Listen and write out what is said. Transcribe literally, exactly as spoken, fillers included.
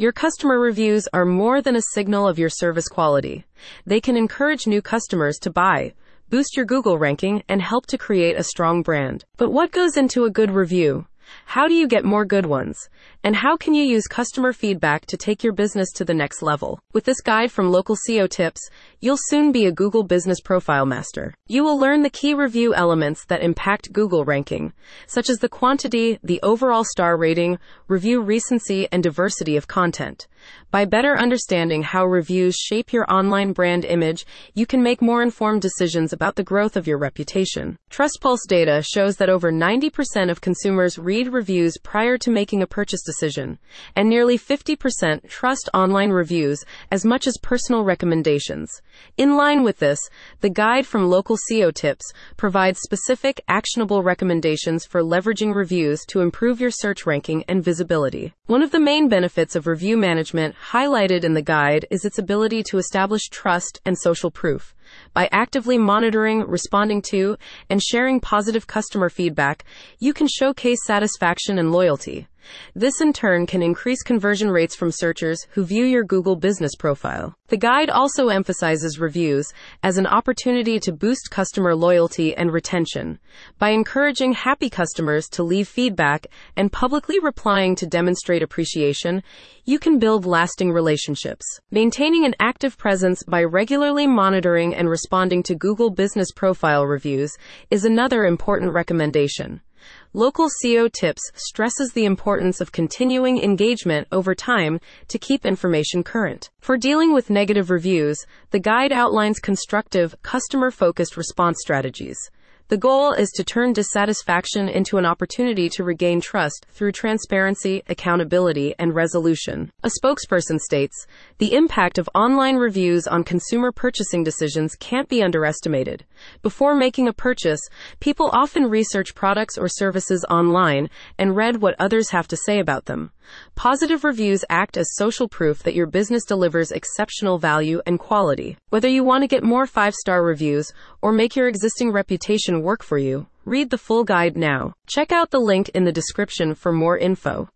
Your customer reviews are more than a signal of your service quality. They can encourage new customers to buy, boost your Google ranking, and help to create a strong brand. But what goes into a good review? How do you get more good ones? And how can you use customer feedback to take your business to the next level? With this guide from Local S E O Tips, you'll soon be a Google Business Profile master. You will learn the key review elements that impact Google ranking, such as the quantity, the overall star rating, review recency, and diversity of content. By better understanding how reviews shape your online brand image, you can make more informed decisions about the growth of your reputation. TrustPulse data shows that over ninety percent of consumers read reviews prior to making a purchase decision, and nearly fifty percent trust online reviews as much as personal recommendations. In line with this, the guide from Local S E O Tips provides specific, actionable recommendations for leveraging reviews to improve your search ranking and visibility. One of the main benefits of review management highlighted in the guide is its ability to establish trust and social proof. By actively monitoring, responding to, and sharing positive customer feedback, you can showcase satisfaction and loyalty. This in turn can increase conversion rates from searchers who view your Google Business Profile. The guide also emphasizes reviews as an opportunity to boost customer loyalty and retention. By encouraging happy customers to leave feedback and publicly replying to demonstrate appreciation, you can build lasting relationships. Maintaining an active presence by regularly monitoring and responding to Google Business Profile reviews is another important recommendation. Local S E O Tips stresses the importance of continuing engagement over time to keep information current. For dealing with negative reviews, the guide outlines constructive, customer-focused response strategies. The goal is to turn dissatisfaction into an opportunity to regain trust through transparency, accountability, and resolution. A spokesperson states, "The impact of online reviews on consumer purchasing decisions can't be underestimated. Before making a purchase, people often research products or services online and read what others have to say about them. Positive reviews act as social proof that your business delivers exceptional value and quality." Whether you want to get more five-star reviews or make your existing reputation work for you, read the full guide now. Check out the link in the description for more info.